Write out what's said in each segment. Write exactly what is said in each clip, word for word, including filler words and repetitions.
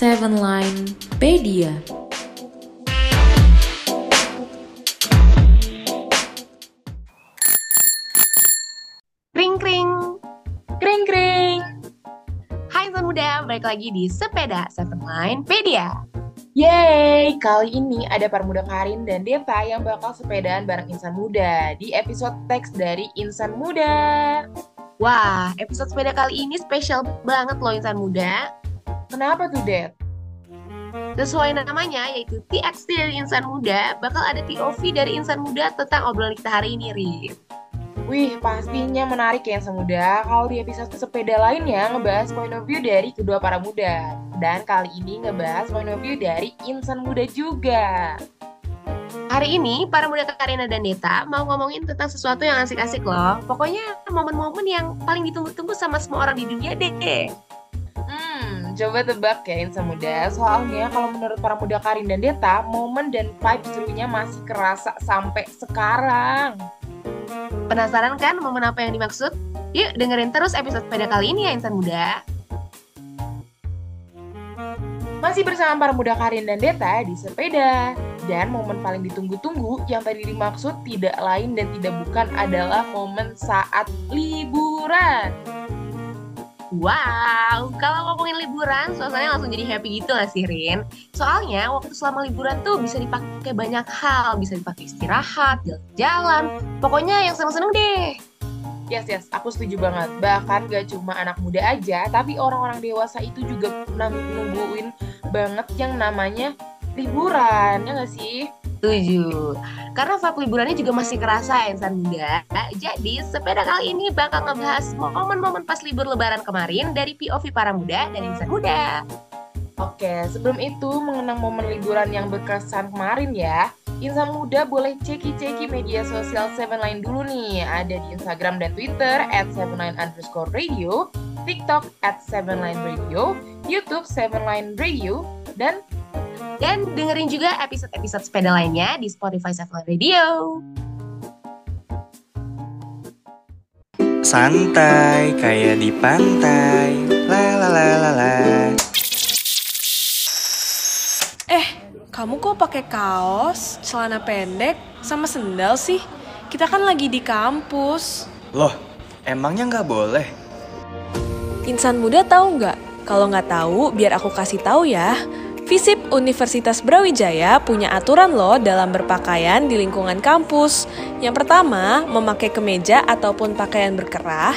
Sevenline Pedia. Kring-kring. Kring-kring. Hai Insan Muda, balik lagi di Sepeda Sevenline Pedia. Yeay, kali ini ada Paramuda Karina dan Deta yang bakal sepedaan bareng Insan Muda di episode teks dari Insan Muda. Wah, episode sepeda kali ini spesial banget loh Insan Muda. Kenapa tuh, Det? Sesuai namanya, yaitu T X T dari Insan Muda, bakal ada T O V dari Insan Muda tentang obrolan kita hari ini, Rif. Wih, pastinya menarik ya Insan Muda. Kalau di episode sepeda lainnya ngebahas point of view dari kedua para muda. Dan kali ini ngebahas point of view dari Insan Muda juga. Hari ini para muda Karina dan Deta mau ngomongin tentang sesuatu yang asik-asik loh. Pokoknya momen-momen yang paling ditunggu-tunggu sama semua orang di dunia deh. Hmm, coba tebak ya Insan Muda. Soalnya kalau menurut para muda Karina dan Deta, momen dan vibe serunya masih kerasa sampai sekarang. Penasaran kan momen apa yang dimaksud? Yuk dengerin terus episode sepeda kali ini ya Insan Muda. Masih bersama para muda Karina dan Deta di sepeda. Dan momen paling ditunggu-tunggu yang tadi dimaksud tidak lain dan tidak bukan adalah momen saat liburan. Wow, kalau ngomongin liburan, suasananya langsung jadi happy gitu lah sih, Rin. Soalnya waktu selama liburan tuh bisa dipakai banyak hal, bisa dipakai istirahat, jalan-jalan, pokoknya yang seneng-seneng deh. Yes, yes, aku setuju banget. Bahkan gak cuma anak muda aja, tapi orang-orang dewasa itu juga nungguin banget yang namanya liburan, ya gak sih? Setuju. Karena vibe liburannya juga masih kerasa ya Insan Muda. Jadi sepeda kali ini bakal ngebahas momen-momen pas libur lebaran kemarin dari P O V para muda dan Insan Muda. Oke, sebelum itu mengenang momen liburan yang berkesan kemarin ya, Insan Muda boleh ceki-ceki media sosial Sevenline dulu nih. Ada di Instagram dan Twitter at sevenline underscore radio, TikTok at sevenline radio, YouTube Sevenline Radio, dan Dan dengerin juga episode-episode sepeda lainnya di Spotify Sevenline Radio. Santai kayak di pantai. La la la la la. Eh, kamu kok pakai kaos, celana pendek, sama sendal sih? Kita kan lagi di kampus. Loh, emangnya nggak boleh? Insan Muda tahu nggak? Kalau nggak tahu, biar aku kasih tahu ya. Fisip Universitas Brawijaya punya aturan loh dalam berpakaian di lingkungan kampus. Yang pertama, memakai kemeja ataupun pakaian berkerah.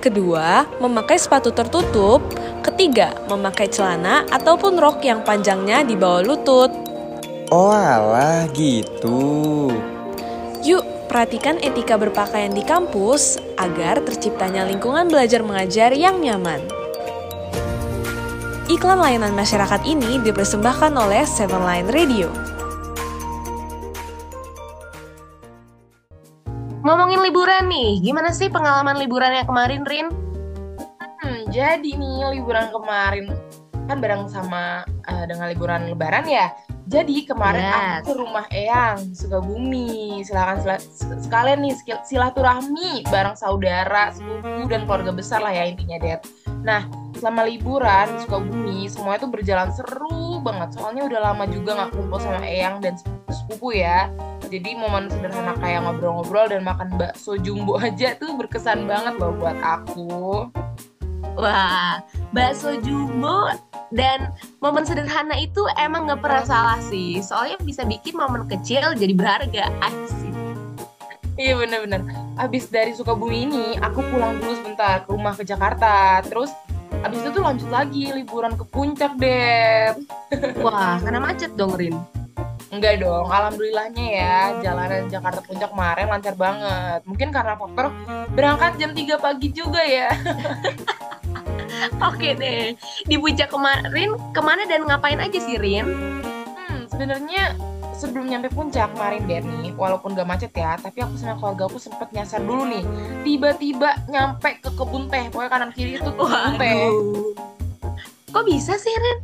Kedua, memakai sepatu tertutup. Ketiga, memakai celana ataupun rok yang panjangnya di bawah lutut. Oh alah gitu. Yuk, perhatikan etika berpakaian di kampus agar terciptanya lingkungan belajar mengajar yang nyaman. Iklan layanan masyarakat ini dipersembahkan oleh Sevenline Radio. Ngomongin liburan nih, gimana sih pengalaman liburannya kemarin, Rin? Hmm, jadi nih liburan kemarin kan bareng sama uh, dengan liburan lebaran ya. Jadi kemarin yes. Aku ke rumah Eyang, Sukabumi. Silakan sila- sekalian nih silaturahmi bareng saudara, sepupu dan keluarga besar lah ya intinya, Det. Nah, selama liburan di Sukabumi, semua itu berjalan seru banget. Soalnya udah lama juga gak kumpul sama Eyang dan sepupu ya. Jadi momen sederhana kayak ngobrol-ngobrol dan makan bakso jumbo aja tuh berkesan banget loh buat aku. Wah, bakso jumbo dan momen sederhana itu emang gak pernah salah sih. Soalnya bisa bikin momen kecil jadi berharga. Asik. Iya benar-benar. Abis dari Sukabumi ini, aku pulang dulu sebentar ke rumah ke Jakarta. Terus abis itu tuh lanjut lagi liburan ke Puncak deh. Wah, karena macet dong, Rin? Enggak dong, alhamdulillahnya ya. Jalanan Jakarta Puncak kemarin lancar banget. Mungkin karena faktor berangkat jam tiga pagi juga ya. Oke deh, di Puncak kemarin kemana dan ngapain aja sih, Rin? Hmm, sebenarnya sebelum nyampe Puncak kemarin deh nih, walaupun gak macet ya, tapi aku sama keluarga aku sempet nyasar dulu nih. Tiba-tiba nyampe ke kebun teh, pokoknya kanan kiri itu kebun teh. Kok bisa sih, Rin?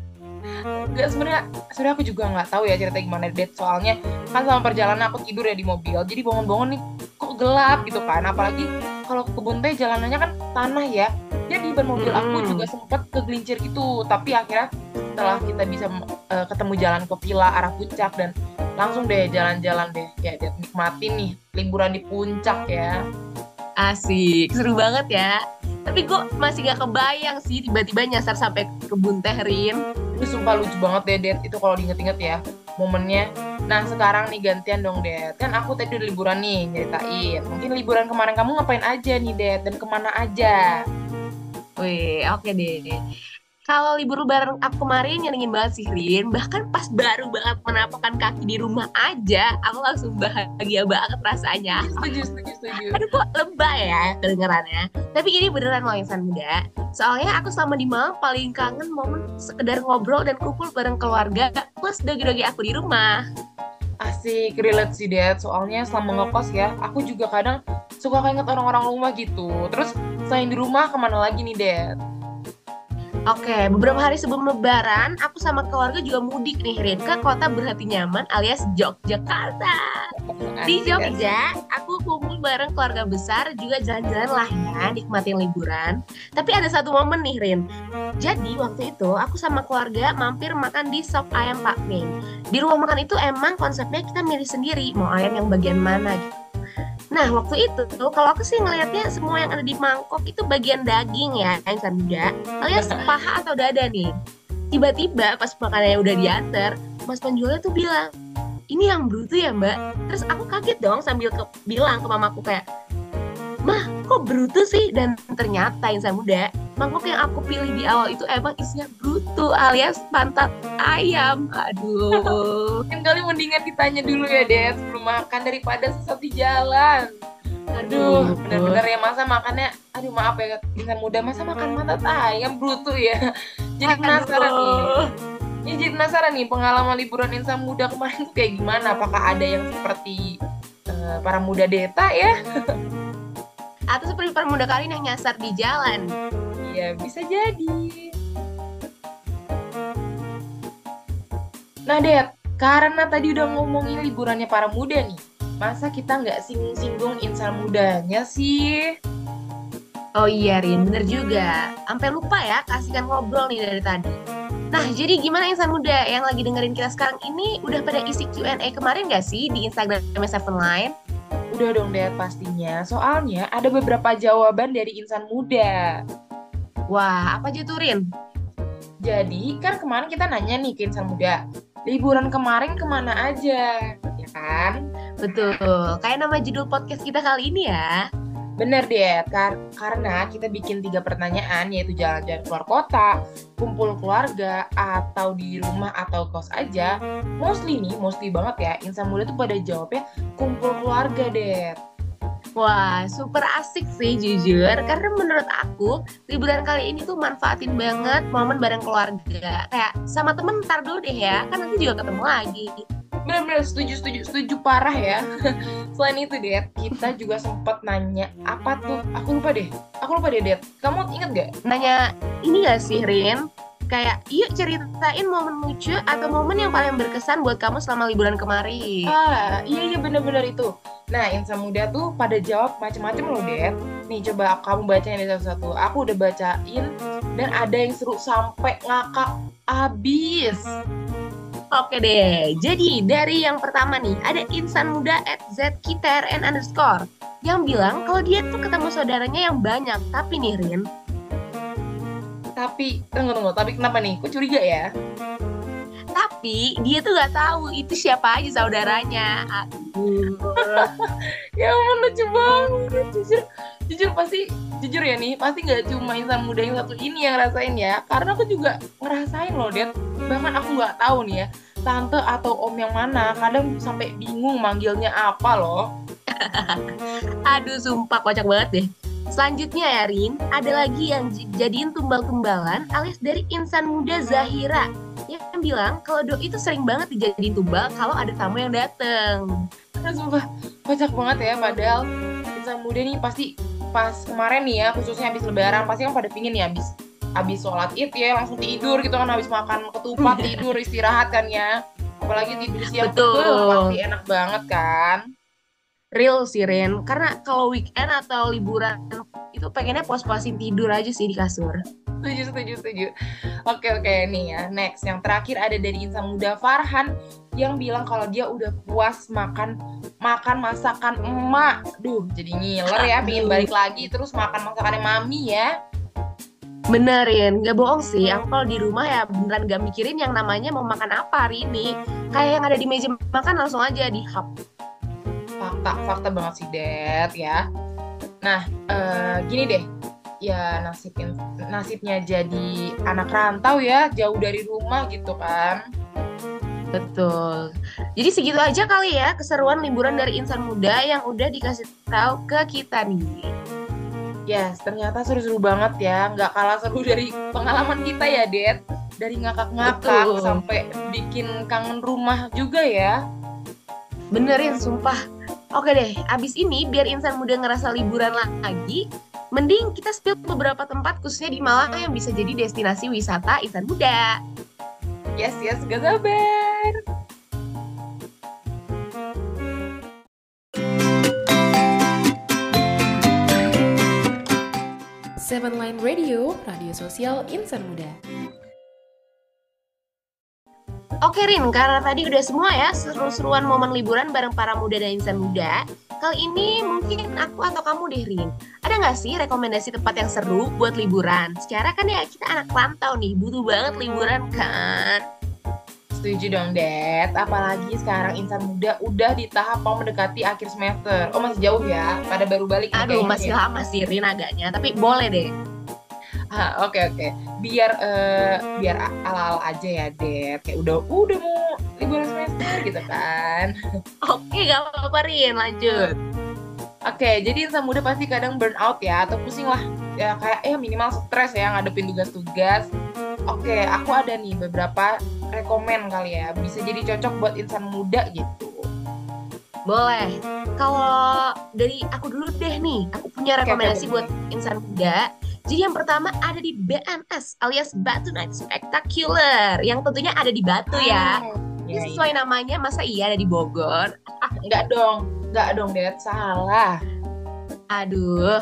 Gak, sebenarnya sebenarnya aku juga nggak tahu ya ceritanya gimana, Det. Soalnya kan selama perjalanan aku tidur ya di mobil, jadi bangun-bangun nih kok gelap gitu kan. Apalagi kalau ke kebun teh jalanannya kan tanah ya. Jadi ban mobil aku juga sempet kegelincir gitu, tapi akhirnya setelah kita bisa uh, ketemu jalan ke villa arah puncak, dan langsung deh jalan-jalan deh, ya nikmatin nih liburan di puncak ya. Asik, seru banget ya. Tapi gue masih gak kebayang sih tiba-tiba nyasar sampai kebun teh, Rin. Itu sumpah lucu banget deh, Det. Itu kalau diinget-inget ya momennya. Nah sekarang nih gantian dong, Det. Kan aku tadi udah liburan nih, ceritain. Mungkin liburan kemarin kamu ngapain aja nih, Det, dan kemana aja? Wih, oke okay deh. Kalau libur lebaran aku kemarin nyenengin banget sih, Rin. Bahkan pas baru banget menampakkan kaki di rumah aja, aku langsung bahagia banget rasanya. Setuju, setuju, setuju. Aduh kok lebay ya kedengerannya. Tapi ini beneran loh, Insan Muda. Soalnya aku selama di Malang paling kangen momen sekedar ngobrol dan kumpul bareng keluarga, plus dogi-dogi aku di rumah. Asik, relate sih, Det. Soalnya selama ngekos ya, aku juga kadang suka keinget orang-orang rumah gitu. Terus selain di rumah, kemana lagi nih, Det? Oke, beberapa hari sebelum lebaran, aku sama keluarga juga mudik nih, Rin, ke kota berhati nyaman alias Yogyakarta. Di Jogja, aku kumpul bareng keluarga besar, juga jalan-jalan lah ya, nikmatin liburan. Tapi ada satu momen nih, Rin. Jadi waktu itu aku sama keluarga mampir makan di Sop Ayam Pak Mei. Di rumah makan itu emang konsepnya kita milih sendiri mau ayam yang bagian mana gitu. Nah waktu itu tuh kalau aku sih ngelihatnya semua yang ada di mangkok itu bagian daging ya, Insan Muda, alias paha atau dada nih. Tiba-tiba pas makanannya udah diantar, mas penjualnya tuh bilang, ini yang bruto ya mbak? Terus aku kaget dong sambil ke- bilang ke mamaku kayak, mah kok bruto sih? Dan ternyata, Insan Muda, mangkok yang aku pilih di awal itu emang isinya bruto alias pantat ayam. Aduh. Kan kali mendingan ditanya dulu ya, Det, sebelum makan daripada sesat di jalan. Aduh, benar-benar ya masa makannya, aduh maaf ya Insan Muda, masa makan pantat ayam bruto ya. Jadi penasaran nih. Ya, jadi penasaran nih pengalaman liburan Insan Muda kemarin tuh kayak gimana? Apakah ada yang seperti uh, Paramuda Deta ya? Atau seperti Paramuda Karina yang nyasar di jalan? Ya, bisa jadi. Nah, Det, karena tadi udah ngomongin liburannya Paramuda nih, masa kita nggak singgung-singgung Insan Mudanya sih? Oh iya, Rin, bener juga. Sampai lupa ya, kasihkan ngobrol nih dari tadi. Nah, jadi gimana Insan Muda yang lagi dengerin kita sekarang ini? Udah pada isi Q and A kemarin nggak sih di Instagramnya Sevenline? Udah dong, Det, pastinya. Soalnya ada beberapa jawaban dari Insan Muda. Wah, apa aja tuh, Rin? Jadi, kan kemarin kita nanya nih ke Insan Muda, liburan kemarin kemana aja, ya kan? Betul, kayak nama judul podcast kita kali ini ya. Bener, deh, kar- karena kita bikin tiga pertanyaan, yaitu jalan-jalan keluar kota, kumpul keluarga, atau di rumah atau kos aja. Mostly nih, mostly banget ya, Insan Muda tuh pada jawabnya kumpul keluarga, deh. Wah, super asik sih jujur. Karena menurut aku, liburan kali ini tuh manfaatin banget momen bareng keluarga. Kayak sama temen ntar dulu deh ya, kan nanti juga ketemu lagi. Bener-bener setuju, setuju, setuju parah ya. Selain itu, Det, kita juga sempat nanya apa tuh? Aku lupa deh, aku lupa deh, Det. Kamu inget gak? Nanya ini gak sih, Rin? Kayak, yuk ceritain momen lucu atau momen yang paling berkesan buat kamu selama liburan kemarin. Ah, iya, iya bener-bener itu. Nah, Insan Muda tuh pada jawab macam-macam loh, Det. Nih, coba kamu bacain deh satu-satu. Aku udah bacain, dan ada yang seru sampai ngakak abis. Oke deh, jadi dari yang pertama nih, ada Insan Muda at zkitrn underscore, yang bilang kalau dia tuh ketemu saudaranya yang banyak, tapi nih, Rin, tapi, tunggu, tunggu, tapi kenapa nih? Kok curiga ya? Tapi, dia tuh gak tahu itu siapa aja saudaranya. Aduh. Ya ampun, lucu banget. Jujur, jujur pasti, jujur ya nih, pasti gak cuma Insan Muda yang satu ini yang rasain ya. Karena aku juga ngerasain loh, Det. Bahkan aku gak tahu nih ya, tante atau om yang mana. Kadang sampai bingung manggilnya apa loh. Aduh, sumpah kocak banget deh. Selanjutnya ya, Rin, ada lagi yang j- jadiin tumbal-tumbalan alias dari Insan Muda Zahira yang bilang kalau do itu sering banget dijadiin tumbal kalau ada tamu yang dateng. Nah, sumpah, kocak banget ya, padahal Insan Muda nih pasti pas kemarin nih ya, khususnya habis lebaran, pasti kan pada pingin ya habis, habis sholat id ya, langsung tidur gitu kan, habis makan ketupat, tidur, istirahat kan ya. Apalagi tidur siang betul, pasti enak banget kan. Real sih, Rin, karena kalau weekend atau liburan itu pengennya puas-puasin tidur aja sih di kasur. Setuju, setuju, setuju. Oke, oke nih ya. Next, yang terakhir ada dari Insan Muda Farhan yang bilang kalau dia udah puas makan makan masakan emak. Duh, jadi ngiler ya, pengen balik lagi terus makan masakannya mami ya. Benerin, gak bohong sih. Aku kalau di rumah ya beneran gak mikirin yang namanya mau makan apa hari ini. Kayak yang ada di meja makan langsung aja di hap. Fakta, fakta banget sih, Det ya. Nah, uh, gini deh. Ya nasibin, nasibnya jadi anak rantau ya, jauh dari rumah gitu kan. Betul. Jadi segitu aja kali ya keseruan liburan dari Insan Muda yang udah dikasih tahu ke kita nih. Yes, ternyata seru-seru banget ya. Nggak kalah seru dari pengalaman kita ya, Det. Dari ngakak-ngakak sampai bikin kangen rumah juga ya. Benerin, sumpah. Oke deh, abis ini biar Insan Muda ngerasa liburan lagi, mending kita spill beberapa tempat khususnya di Malang yang bisa jadi destinasi wisata Insan Muda. Yes, yes, gak sabar. Sevenline Radio, radio sosial Insan Muda. Oke Rin, karena tadi udah semua ya seru-seruan momen liburan bareng para muda dan Insan Muda. Kali ini mungkin aku atau kamu deh Rin, ada gak sih rekomendasi tempat yang seru buat liburan? Secara kan ya kita anak rantau nih, butuh banget liburan kan? Setuju dong Det, apalagi sekarang Insan Muda udah di tahap mau mendekati akhir semester. Oh masih jauh ya, pada baru balik. Aduh masih ya. Lama sih Rin agaknya, tapi boleh deh. Ah, oke okay, oke. Okay. Biar uh, biar ala-ala aja ya, Det. Kayak udah udah mau liburan semester gitu kan. Oke, okay, gak apa-apa Rin, lanjut. Oke, okay, jadi Insan Muda pasti kadang burn out ya atau pusing lah. Ya kayak eh minimal stres ya ngadepin tugas-tugas. Oke, okay, aku ada nih beberapa rekomen kali ya. Bisa jadi cocok buat Insan Muda gitu. Boleh. Kalau dari aku dulu deh nih, aku punya rekomendasi okay, buat Insan Muda. Jadi yang pertama ada di B N S alias Batu Night Spectacular yang tentunya ada di Batu ya. Ini ya, sesuai ya. Namanya, masa iya ada di Bogor? Ah, enggak dong, enggak dong Det, salah. Aduh.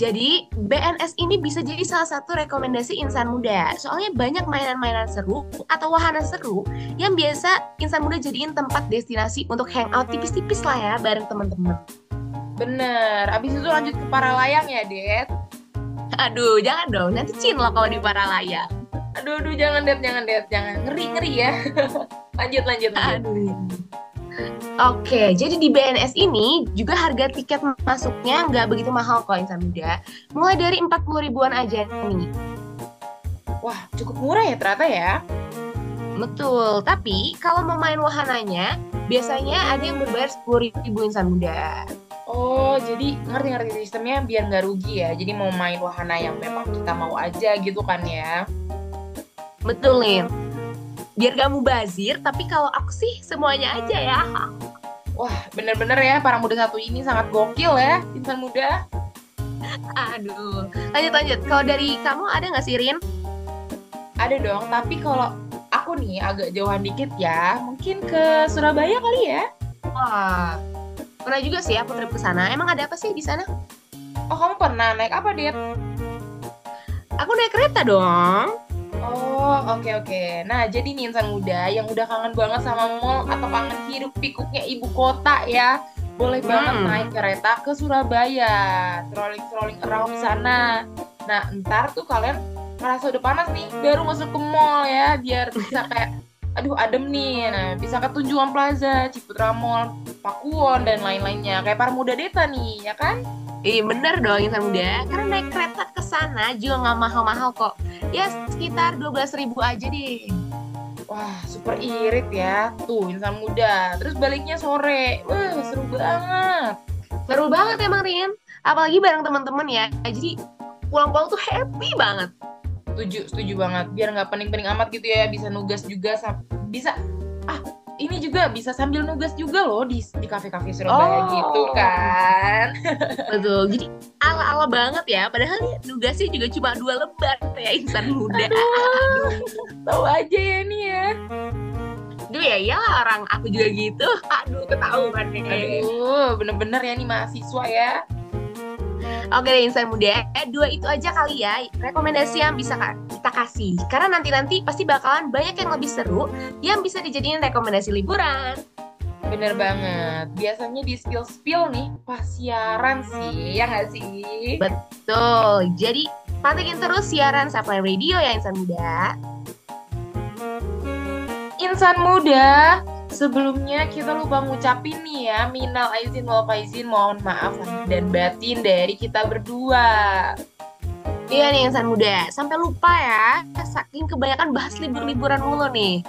Jadi B N S ini bisa jadi salah satu rekomendasi Insan Muda. Soalnya banyak mainan-mainan seru atau wahana seru yang biasa Insan Muda jadiin tempat destinasi untuk hangout tipis-tipis lah ya bareng teman-teman. Bener, abis itu lanjut ke Paralayang ya Det. Aduh, jangan dong, nanti cin loh kalau di Paralayang. Aduh, aduh, jangan Det, jangan Det, jangan ngeri-ngeri ya. Lanjut, lanjut, lanjut. Aduh. Oke, jadi di B N S ini juga harga tiket masuknya nggak begitu mahal kok Insan Muda. Mulai dari empat puluh ribuan aja nih. Wah, cukup murah ya ternyata ya. Betul, tapi kalau mau main wahananya, biasanya ada yang berbayar sepuluh ribu Insan Muda. Oh, jadi ngerti-ngerti sistemnya biar nggak rugi ya. Jadi mau main wahana yang memang kita mau aja gitu kan ya. Betul, Lin. Biar gak mubazir, tapi kalau aku sih semuanya aja ya. Wah, bener-bener ya. Para muda satu ini sangat gokil ya, Insan Muda. Aduh. Lanjut-lanjut. Kalau dari kamu ada nggak sih, Rin? Ada dong, tapi kalau aku nih agak jauhan dikit ya. Mungkin ke Surabaya kali ya. Wah. Pernah juga sih aku trip ke sana. Emang ada apa sih di sana? Oh, kamu pernah naik apa, Det? Aku naik kereta dong. Oh, oke okay, oke. Okay. Nah, jadi nih Insan Muda yang udah kangen banget sama mall atau kangen hirup pikuknya ibu kota ya, boleh hmm. banget naik kereta ke Surabaya, strolling-strolling around sana. Nah, ntar tuh kalian merasa udah panas nih, baru masuk ke mall ya, biar bisa kayak aduh adem nih, nah bisa ke Tunjungan Plaza, Ciputra Mall, Pakuwon, dan lain-lainnya. Kayak Paramuda Deta nih, ya kan? Iya bener dong Insan Muda, karena naik kereta ke sana juga nggak mahal-mahal kok. Ya sekitar dua belas ribu aja deh. Wah super irit ya, tuh Insan Muda. Terus baliknya sore, wah seru banget. Seru banget emang Rin, apalagi bareng teman-teman ya. Jadi pulang-pulang tuh happy banget. Setuju, setuju banget. Biar nggak pening-pening amat gitu ya, bisa nugas juga, bisa, ah ini juga bisa sambil nugas juga loh di di kafe-kafe Surabaya oh. gitu kan. Betul, jadi ala-ala banget ya, padahal ya, nugasnya juga cuma dua lembar ya Insan Muda. Aduh, tahu aja ya nih ya. Duh ya iyalah orang aku juga gitu, aduh ketahuan deh. Aduh, bener-bener ya nih mahasiswa ya. Oke deh, Insan Muda, eh, dua itu aja kali ya rekomendasi yang bisa kita kasih. Karena nanti-nanti pasti bakalan banyak yang lebih seru yang bisa dijadiin rekomendasi liburan. Bener banget, biasanya di spill-spill nih pas siaran sih, ya nggak sih? Betul, jadi pantengin terus siaran Sevenline Radio ya Insan Muda. Insan Muda, sebelumnya kita lupa ngucapin nih ya, minal aizin wal faizin, mohon maaf dan batin dari kita berdua. Iya nih Insan Muda, sampai lupa ya, saking kebanyakan bahas libur-liburan mulu nih.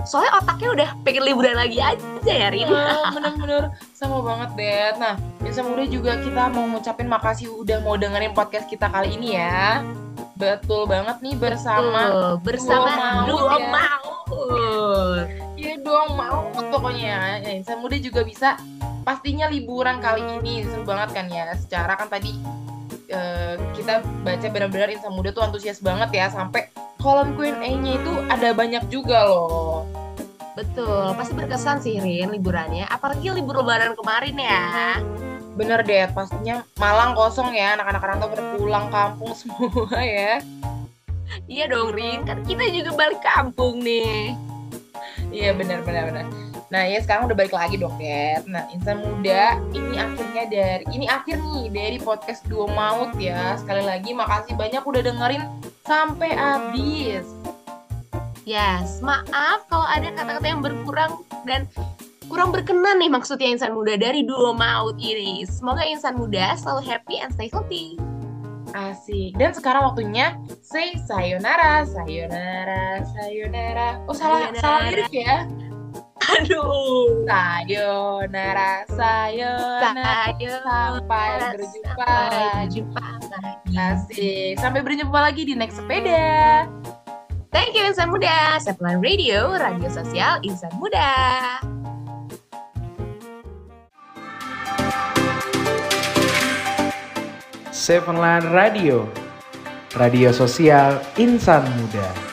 Soalnya otaknya udah pengen liburan lagi aja ya Rin. Oh, bener-bener, sama banget deh. Nah, Insan Muda juga kita mau ngucapin makasih udah mau dengerin podcast kita kali ini ya. Betul banget nih, bersama Betul, bersama Duo Maut. Iya dong, maut pokoknya. Insan Muda juga bisa, pastinya liburan kali ini seru banget kan ya. Secara kan tadi Uh, kita baca benar-benar Insan Muda tuh antusias banget ya, sampai kolom Q and A-nya itu ada banyak juga loh. Betul, pasti berkesan sih Rin liburannya, apalagi libur lebaran kemarin ya. Bener deh, pastinya Malang kosong ya, anak-anak rantau berpulang kampung semua ya. Iya dong Rin, kan kita juga balik kampung nih. Iya benar-benar benar. Nah ya sekarang udah balik lagi dong Kat. Nah Insan Muda, ini akhirnya dari ini akhir nih dari podcast Duo Maut ya. Sekali lagi makasih banyak udah dengerin sampai habis. Yes, maaf kalau ada kata-kata yang berkurang dan kurang berkenan nih maksudnya Insan Muda dari Duo Maut ini. Semoga Insan Muda selalu happy and stay healthy. Asik. Dan sekarang waktunya say sayonara, sayonara, sayonara. Oh salah sayonara. Salah lirik ya. Aduh, sayonara, sayonara, sampai berjumpa, berjumpa lagi. Asik, sampai berjumpa lagi di next sepeda. Thank you Insan Muda, Sevenline Radio, radio sosial Insan Muda. Sevenline Radio, radio sosial Insan Muda.